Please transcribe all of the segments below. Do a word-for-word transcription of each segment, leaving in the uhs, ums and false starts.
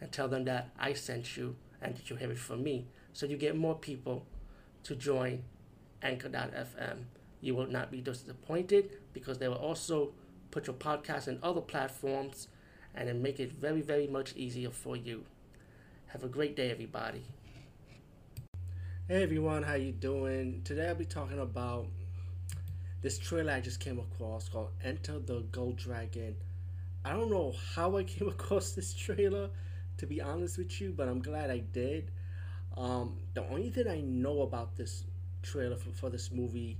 and tell them that I sent you and that you hear it from me. So you get more people to join Anchor dot f m. You will not be disappointed because they will also put your podcast in other platforms and then make it very, very much easier for you. Have a great day, everybody. Hey, everyone. How you doing? Today I'll be talking about this trailer I just came across called Enter the Gold Dragon. I don't know how I came across this trailer, to be honest with you, but I'm glad I did. Um, the only thing I know about this trailer for, for this movie,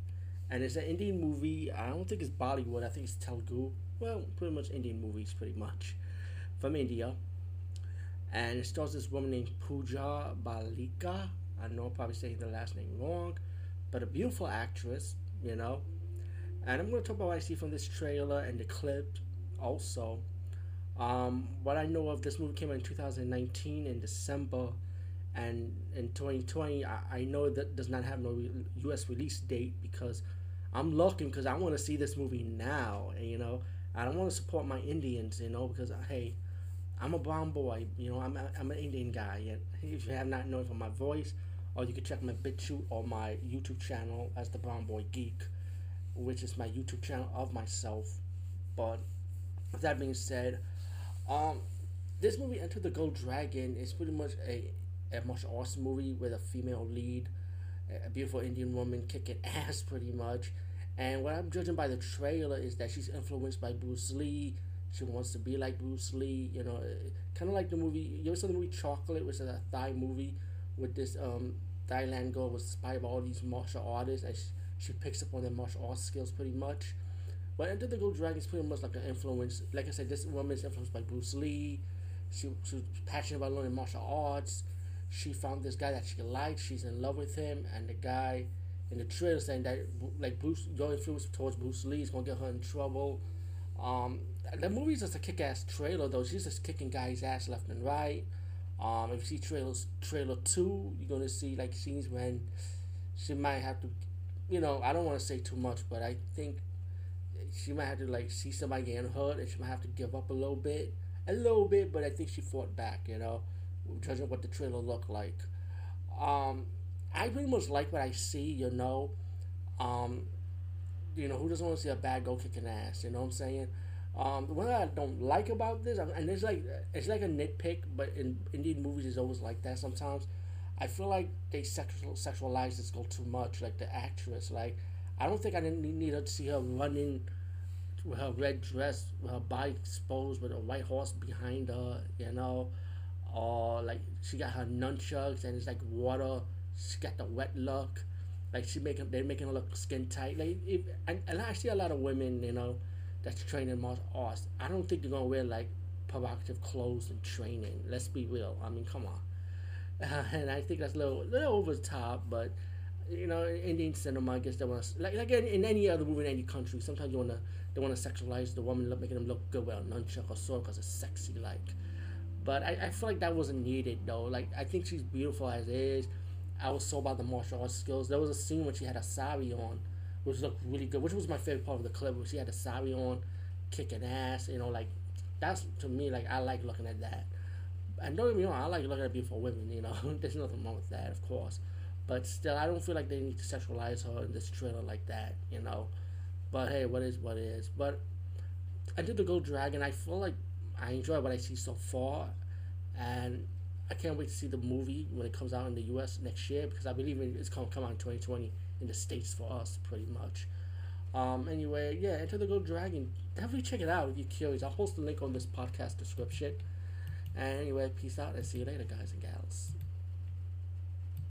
and it's an Indian movie. I don't think it's Bollywood. I think it's Telugu. Well, pretty much Indian movies, pretty much, from India. And it stars this woman named Pooja Bhalekar. I know I'm probably saying the last name wrong, but a beautiful actress, you know. And I'm going to talk about what I see from this trailer and the clip also. Um, what I know of this movie came out in two thousand nineteen in December, and in twenty twenty I, I know that does not have no U S release date because I'm looking because I want to see this movie now, and you know I don't want to support my Indians, you know, because hey, I'm a brown boy, you know, I'm a, I'm an Indian guy. And if you have not known from my voice, or you can check my Bitchute or my YouTube channel as the Brown Boy Geek, which is my YouTube channel of myself. But with that being said, Um, this movie, Enter the Gold Dragon, is pretty much a, a martial arts movie with a female lead, a beautiful Indian woman kicking ass pretty much. And what I'm judging by the trailer is that she's influenced by Bruce Lee. She wants to be like Bruce Lee, you know, kind of like the movie, you ever saw the movie Chocolate, which is a Thai movie with this um, Thailand girl was inspired by all these martial artists, and she, she picks up on their martial arts skills pretty much. But Enter the Gold Dragon is pretty much like an influence. Like I said, this woman is influenced by Bruce Lee. She, she was passionate about learning martial arts. She found this guy that she liked. She's in love with him. And the guy in the trailer saying that like Bruce, your influence towards Bruce Lee is going to get her in trouble. Um, the movie's just a kick-ass trailer, though. She's just kicking guys' ass left and right. Um, if you see trailers, trailer two, you're going to see like scenes when she might have to, you know, I don't want to say too much, but I think she might have to like see somebody getting hurt, and she might have to give up a little bit, a little bit. But I think she fought back, you know, judging what the trailer looked like. Um, I pretty much like what I see, you know. Um, you know, who doesn't want to see a bad girl kicking ass? You know what I'm saying? Um, what I don't like about this, and it's like it's like a nitpick, but in Indian movies, it's always like that. Sometimes I feel like they sexual sexualize this girl too much, like the actress, like. I don't think I didn't need her to see her running with her red dress, with her body exposed, with a white horse behind her, you know, or like she got her nunchucks and it's like water. She got the wet look, like she making they're making her look skin tight. Like if, and, and I see a lot of women, you know, that's training martial arts. I don't think they're gonna wear like provocative clothes and training. Let's be real. I mean, come on. Uh, and I think that's a little, little over the top, but. You know, Indian cinema, I guess they want to, like, like in, in any other movie in any country, sometimes you want to, they want to sexualize the woman, making them look good with a nunchuck or sword because it's sexy, like. But I, I feel like that wasn't needed, though. Like, I think she's beautiful as is. I was so about the martial arts skills. There was a scene when she had a sari on, which looked really good, which was my favorite part of the clip, where she had a sari on, kicking ass, you know, like, that's, to me, like, I like looking at that. And don't get me wrong, I like looking at beautiful women, you know. There's nothing wrong with that, of course. But still, I don't feel like they need to sexualize her in this trailer like that, you know. But hey, what is what is. But I did the Gold Dragon. I feel like I enjoy what I see so far. And I can't wait to see the movie when it comes out in the U S next year. Because I believe it's going to come out in twenty twenty in the States for us, pretty much. Um, anyway, yeah, Enter the Gold Dragon. Definitely check it out if you're curious. I'll post the link on this podcast description. And anyway, peace out and see you later, guys and gals.